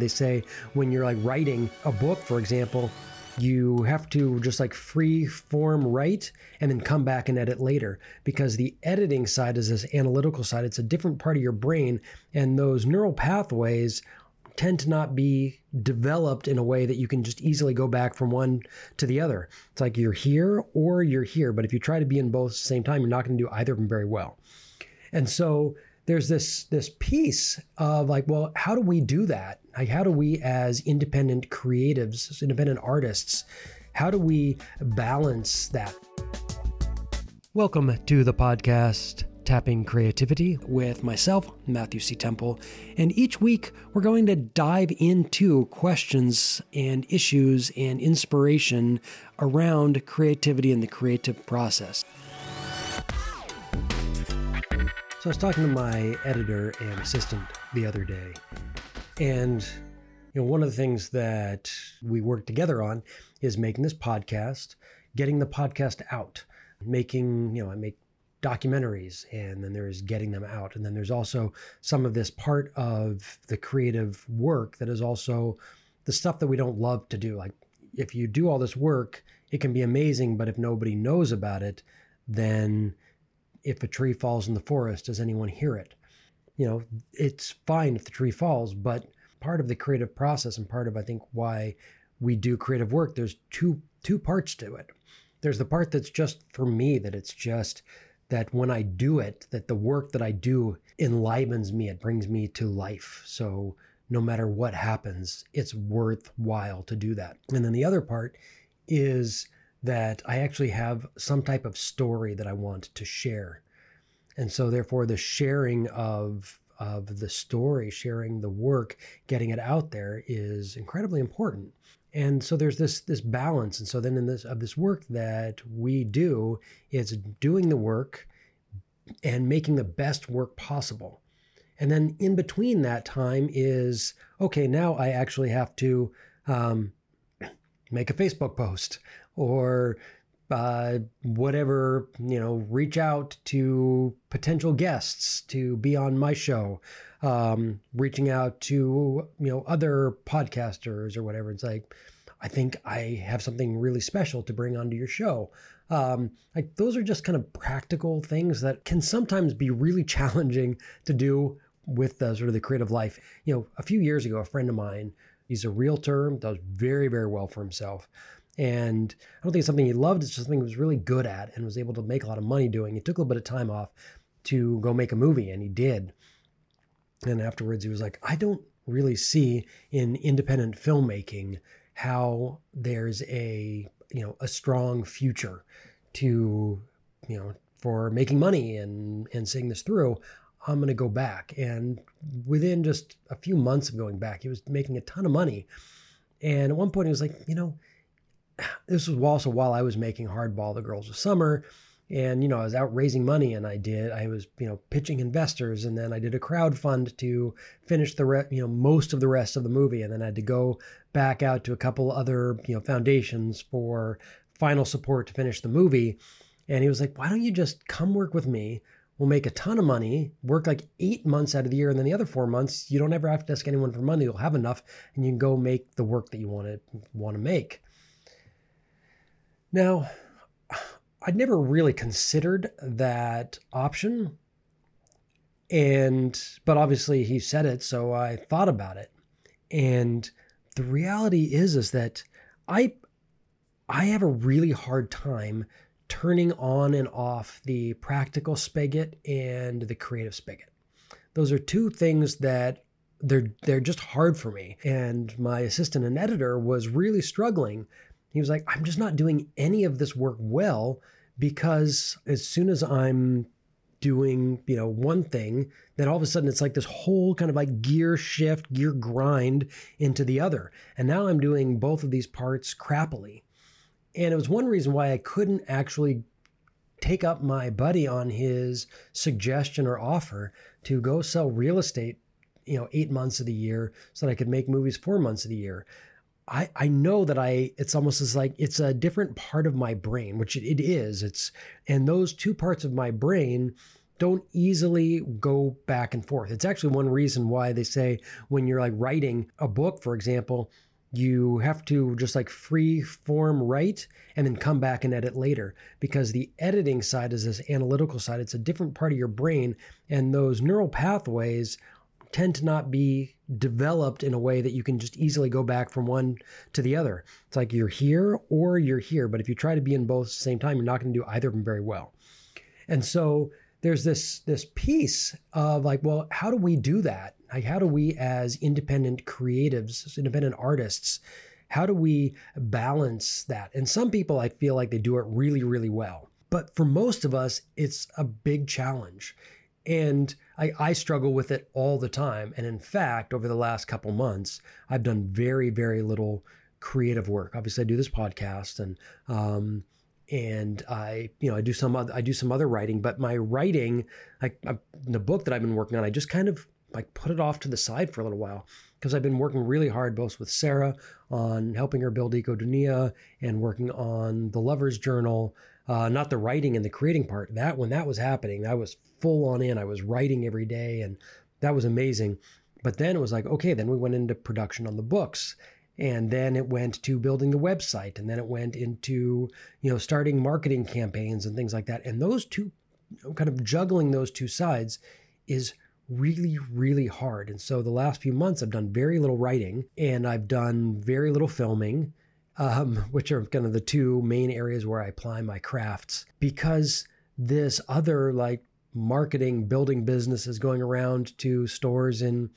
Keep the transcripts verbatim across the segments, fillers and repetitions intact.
They say when you're like writing a book, for example, you have to just like free form write and then come back and edit later, because the editing side is this analytical side. It's a different part of your brain, and those neural pathways tend to not be developed in a way that you can just easily go back from one to the other. It's like you're here or you're here, but if you try to be in both at the same time, you're not going to do either of them very well. And so there's this this piece of like, well, how do we do that? Like, how do we as independent creatives, independent artists, how do we balance that? Welcome to the podcast, Tapping Creativity, with myself, Matthew C. Temple. And each week, we're going to dive into questions and issues and inspiration around creativity and the creative process. So I was talking to my editor and assistant the other day, and you know, one of the things that we work together on is making this podcast, getting the podcast out, making, you know, I make documentaries, and then there's getting them out. And then there's also some of this part of the creative work that is also the stuff that we don't love to do. Like, if you do all this work, it can be amazing, but if nobody knows about it, then if a tree falls in the forest, does anyone hear it? You know, it's fine if the tree falls, but part of the creative process and part of, I think, why we do creative work, there's two two parts to it. There's the part that's just for me, that it's just that when I do it, that the work that I do enlivens me, it brings me to life. So no matter what happens, it's worthwhile to do that. And then the other part is that I actually have some type of story that I want to share. And so therefore the sharing of, of the story, sharing the work, getting it out there is incredibly important. And so there's this this balance. And so then in this of this work that we do, it's doing the work and making the best work possible. And then in between that time is, okay, now I actually have to um, make a Facebook post or Uh, whatever, you know, reach out to potential guests to be on my show, um, reaching out to, you know, other podcasters or whatever. It's like, I think I have something really special to bring onto your show. Um, like those are just kind of practical things that can sometimes be really challenging to do with the sort of the creative life. You know, a few years ago, a friend of mine, he's a realtor, does very, very well for himself. And I don't think it's something he loved, it's just something he was really good at and was able to make a lot of money doing. He took a little bit of time off to go make a movie, and he did. And afterwards he was like, I don't really see in independent filmmaking how there's a, you know, a strong future to, you know, for making money and, and seeing this through. I'm going to go back. And within just a few months of going back, he was making a ton of money. And at one point he was like, you know, this was also while I was making Hardball, The Girls of Summer. And, you know, I was out raising money, and I did, I was, you know, pitching investors, and then I did a crowdfund to finish the, re- you know, most of the rest of the movie. And then I had to go back out to a couple other, you know, foundations for final support to finish the movie. And he was like, why don't you just come work with me? We'll make a ton of money, work like eight months out of the year. And then the other four months, you don't ever have to ask anyone for money. You'll have enough and you can go make the work that you want to want to make. Now, I'd never really considered that option, and but obviously he said it, so I thought about it. And the reality is, is that I, I have a really hard time turning on and off the practical spigot and the creative spigot. Those are two things that they're they're just hard for me. And my assistant and editor was really struggling. He was like, I'm just not doing any of this work well, because as soon as I'm doing, you know, one thing, then all of a sudden it's like this whole kind of like gear shift, gear grind into the other. And now I'm doing both of these parts crappily. And it was one reason why I couldn't actually take up my buddy on his suggestion or offer to go sell real estate, you know, eight months of the year so that I could make movies four months of the year. I, I know that I, it's almost as like, it's a different part of my brain, which it, it is. It's, and those two parts of my brain don't easily go back and forth. It's actually one reason why they say when you're like writing a book, for example, you have to just like free form write and then come back and edit later, because the editing side is this analytical side. It's a different part of your brain, and those neural pathways tend to not be developed in a way that you can just easily go back from one to the other. It's like you're here or you're here, but if you try to be in both at the same time, you're not going to do either of them very well. And so there's this this piece of like, well, how do we do that? Like, how do we as independent creatives, independent artists, how do we balance that? And some people, I feel like they do it really, really well. But for most of us, it's a big challenge. And I, I struggle with it all the time. And in fact, over the last couple months, I've done very, very little creative work. Obviously, I do this podcast and um, and I, you know, I do some other, I do some other writing. But my writing, like the book that I've been working on, I just kind of like put it off to the side for a little while, because I've been working really hard both with Sarah on helping her build Ecodonia and working on The Lover's Journal. Uh, not the writing and the creating part. That when that was happening, I was full on in. I was writing every day, and that was amazing. But then it was like, okay, then we went into production on the books, and then it went to building the website, and then it went into, you know, starting marketing campaigns and things like that. And those two, kind of juggling those two sides, is really, really hard. And so the last few months, I've done very little writing, and I've done very little filming. Um, which are kind of the two main areas where I apply my crafts, because this other like marketing, building businesses, going around to stores in,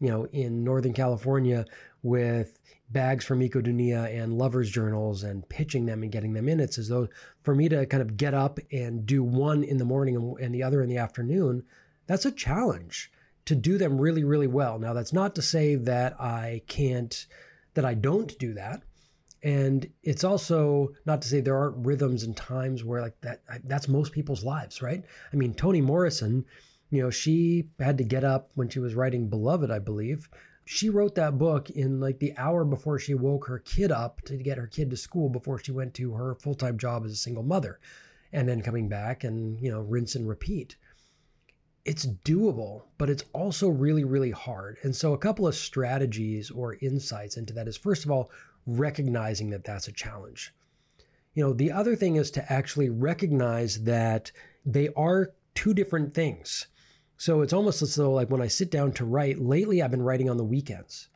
you know, in Northern California with bags from Ecodonia and lovers journals and pitching them and getting them in. It's as though for me to kind of get up and do one in the morning and the other in the afternoon, that's a challenge to do them really, really well. Now, that's not to say that I can't, that I don't do that. And it's also not to say there aren't rhythms and times where like that, that's most people's lives, right? I mean, Toni Morrison, you know, she had to get up when she was writing Beloved, I believe. She wrote that book in like the hour before she woke her kid up to get her kid to school before she went to her full-time job as a single mother, and then coming back and, you know, rinse and repeat. It's doable, but it's also really, really hard. And so a couple of strategies or insights into that is, first of all, recognizing that that's a challenge. You know, the other thing is to actually recognize that they are two different things. So it's almost as though like when I sit down to write, lately I've been writing on the weekends,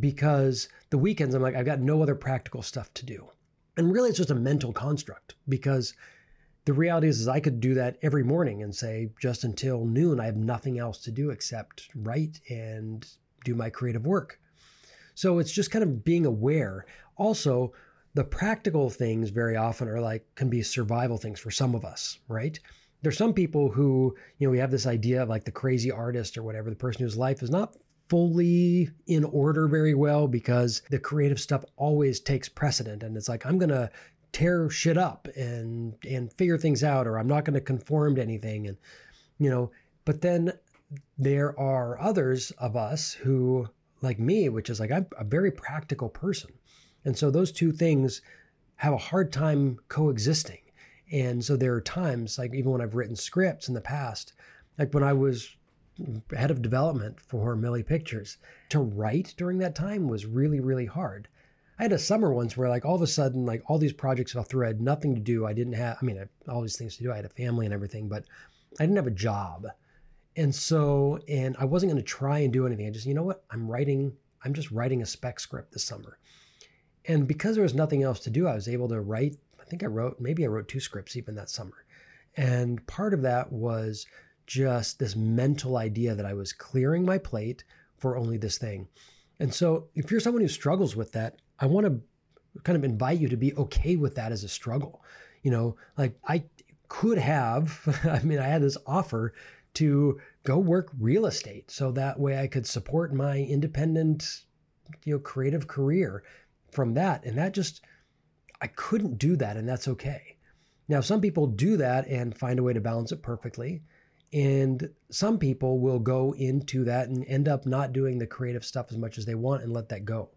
because the weekends I'm like, I've got no other practical stuff to do. And really it's just a mental construct, because the reality is, is I could do that every morning and say, just until noon, I have nothing else to do except write and do my creative work. So it's just kind of being aware. Also, the practical things very often are like, can be survival things for some of us, right? There's some people who, you know, we have this idea of like the crazy artist or whatever, the person whose life is not fully in order very well, because the creative stuff always takes precedent. And it's like, I'm going to tear shit up and, and figure things out, or I'm not going to conform to anything. And, you know, but then there are others of us who, like me, which is like, I'm a very practical person. And so those two things have a hard time coexisting. And so there are times, like even when I've written scripts in the past, like when I was head of development for Millie Pictures, to write during that time was really, really hard. I had a summer once where like all of a sudden, like all these projects fell through. I had nothing to do. I didn't have, I mean, I had all these things to do. I had a family and everything, but I didn't have a job. And so, and I wasn't going to try and do anything. I just, you know what, I'm writing, I'm just writing a spec script this summer. And because there was nothing else to do, I was able to write, I think I wrote, maybe I wrote two scripts even that summer. And part of that was just this mental idea that I was clearing my plate for only this thing. And so if you're someone who struggles with that, I want to kind of invite you to be okay with that as a struggle. You know, like I could have, I mean, I had this offer to go work real estate so that way I could support my independent, you know, creative career from that. And that just, I couldn't do that, and that's okay. Now, some people do that and find a way to balance it perfectly. And some people will go into that and end up not doing the creative stuff as much as they want and let that go.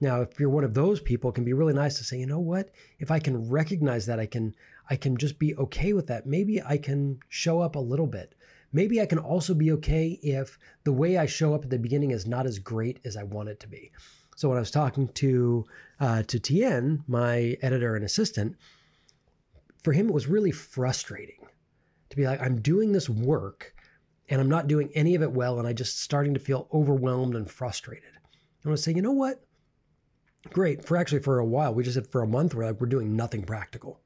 Now, if you're one of those people, it can be really nice to say, you know what, if I can recognize that, I can I can just be okay with that. Maybe I can show up a little bit. Maybe I can also be okay if the way I show up at the beginning is not as great as I want it to be. So when I was talking to uh, to Tien, my editor and assistant, for him, it was really frustrating to be like, I'm doing this work and I'm not doing any of it well. And I just starting to feel overwhelmed and frustrated. And I was saying, you know what? Great. For actually for a while, we just said for a month, we're like, we're doing nothing practical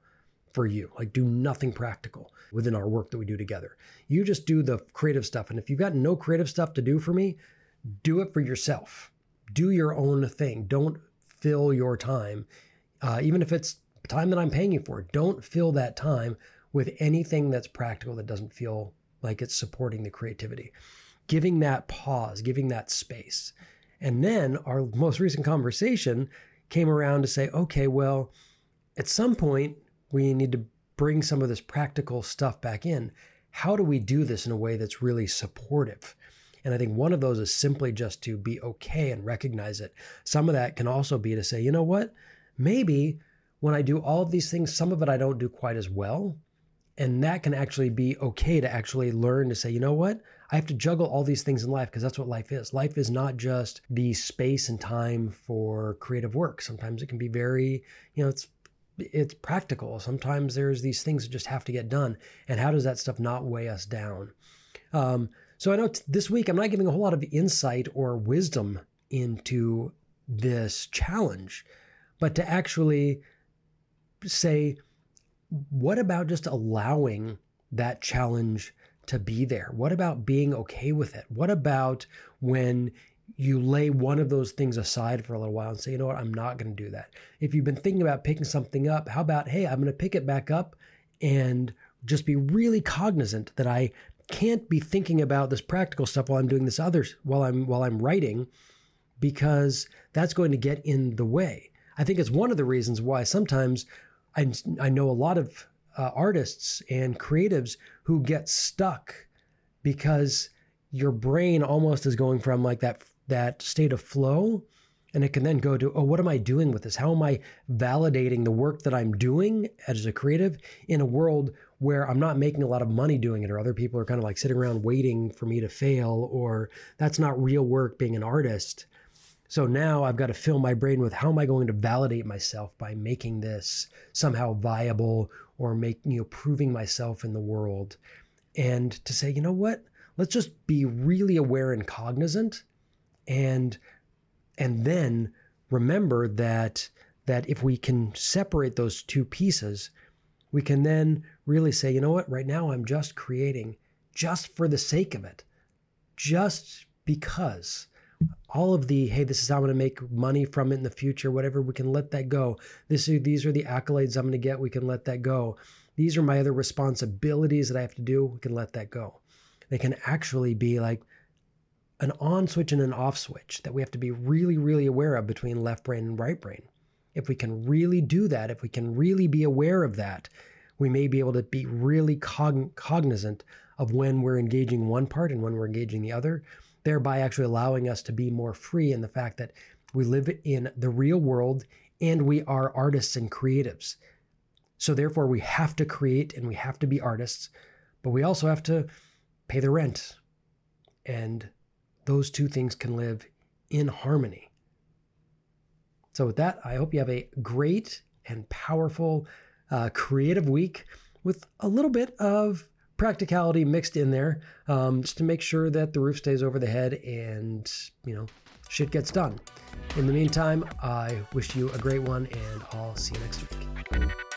for you. Like do nothing practical within our work that we do together. You just do the creative stuff. And if you've got no creative stuff to do for me, do it for yourself. Do your own thing. Don't fill your time. Uh, even if it's time that I'm paying you for, don't fill that time with anything that's practical that doesn't feel like it's supporting the creativity. Giving that pause, giving that space. And then our most recent conversation came around to say, okay, well, at some point we need to bring some of this practical stuff back in. How do we do this in a way that's really supportive? And I think one of those is simply just to be okay and recognize it. Some of that can also be to say, you know what, maybe when I do all of these things, some of it I don't do quite as well. And that can actually be okay to actually learn to say, you know what, I have to juggle all these things in life because that's what life is. Life is not just the space and time for creative work. Sometimes it can be very, you know, it's it's practical. Sometimes there's these things that just have to get done. And how does that stuff not weigh us down? Um, so I know t- this week I'm not giving a whole lot of insight or wisdom into this challenge, but to actually say, what about just allowing that challenge to be there? What about being okay with it? What about when you lay one of those things aside for a little while and say, you know what, I'm not going to do that. If you've been thinking about picking something up, how about, hey, I'm going to pick it back up and just be really cognizant that I can't be thinking about this practical stuff while I'm doing this other, while I'm, while I'm writing, because that's going to get in the way. I think it's one of the reasons why sometimes I, I know a lot of uh, artists and creatives who get stuck because your brain almost is going from like that, that state of flow, and it can then go to, oh, what am I doing with this? How am I validating the work that I'm doing as a creative in a world where I'm not making a lot of money doing it, or other people are kind of like sitting around waiting for me to fail, or that's not real work being an artist. So now I've got to fill my brain with how am I going to validate myself by making this somehow viable or making, you know, proving myself in the world. And to say, you know what, let's just be really aware and cognizant, and and then remember that that if we can separate those two pieces, we can then really say, you know what, right now I'm just creating just for the sake of it, just because. All of the, hey, this is how I'm going to make money from it in the future, whatever, we can let that go. This, these are the accolades I'm going to get. We can let that go. These are my other responsibilities that I have to do. We can let that go. They can actually be like an on switch and an off switch that we have to be really, really aware of between left brain and right brain. If we can really do that, if we can really be aware of that, we may be able to be really cogn- cognizant of when we're engaging one part and when we're engaging the other, thereby actually allowing us to be more free in the fact that we live in the real world and we are artists and creatives. So therefore, we have to create and we have to be artists, but we also have to pay the rent. And those two things can live in harmony. So with that, I hope you have a great and powerful uh, creative week with a little bit of practicality mixed in there, um, just to make sure that the roof stays over the head and, you know, shit gets done. In the meantime, I wish you a great one, and I'll see you next week.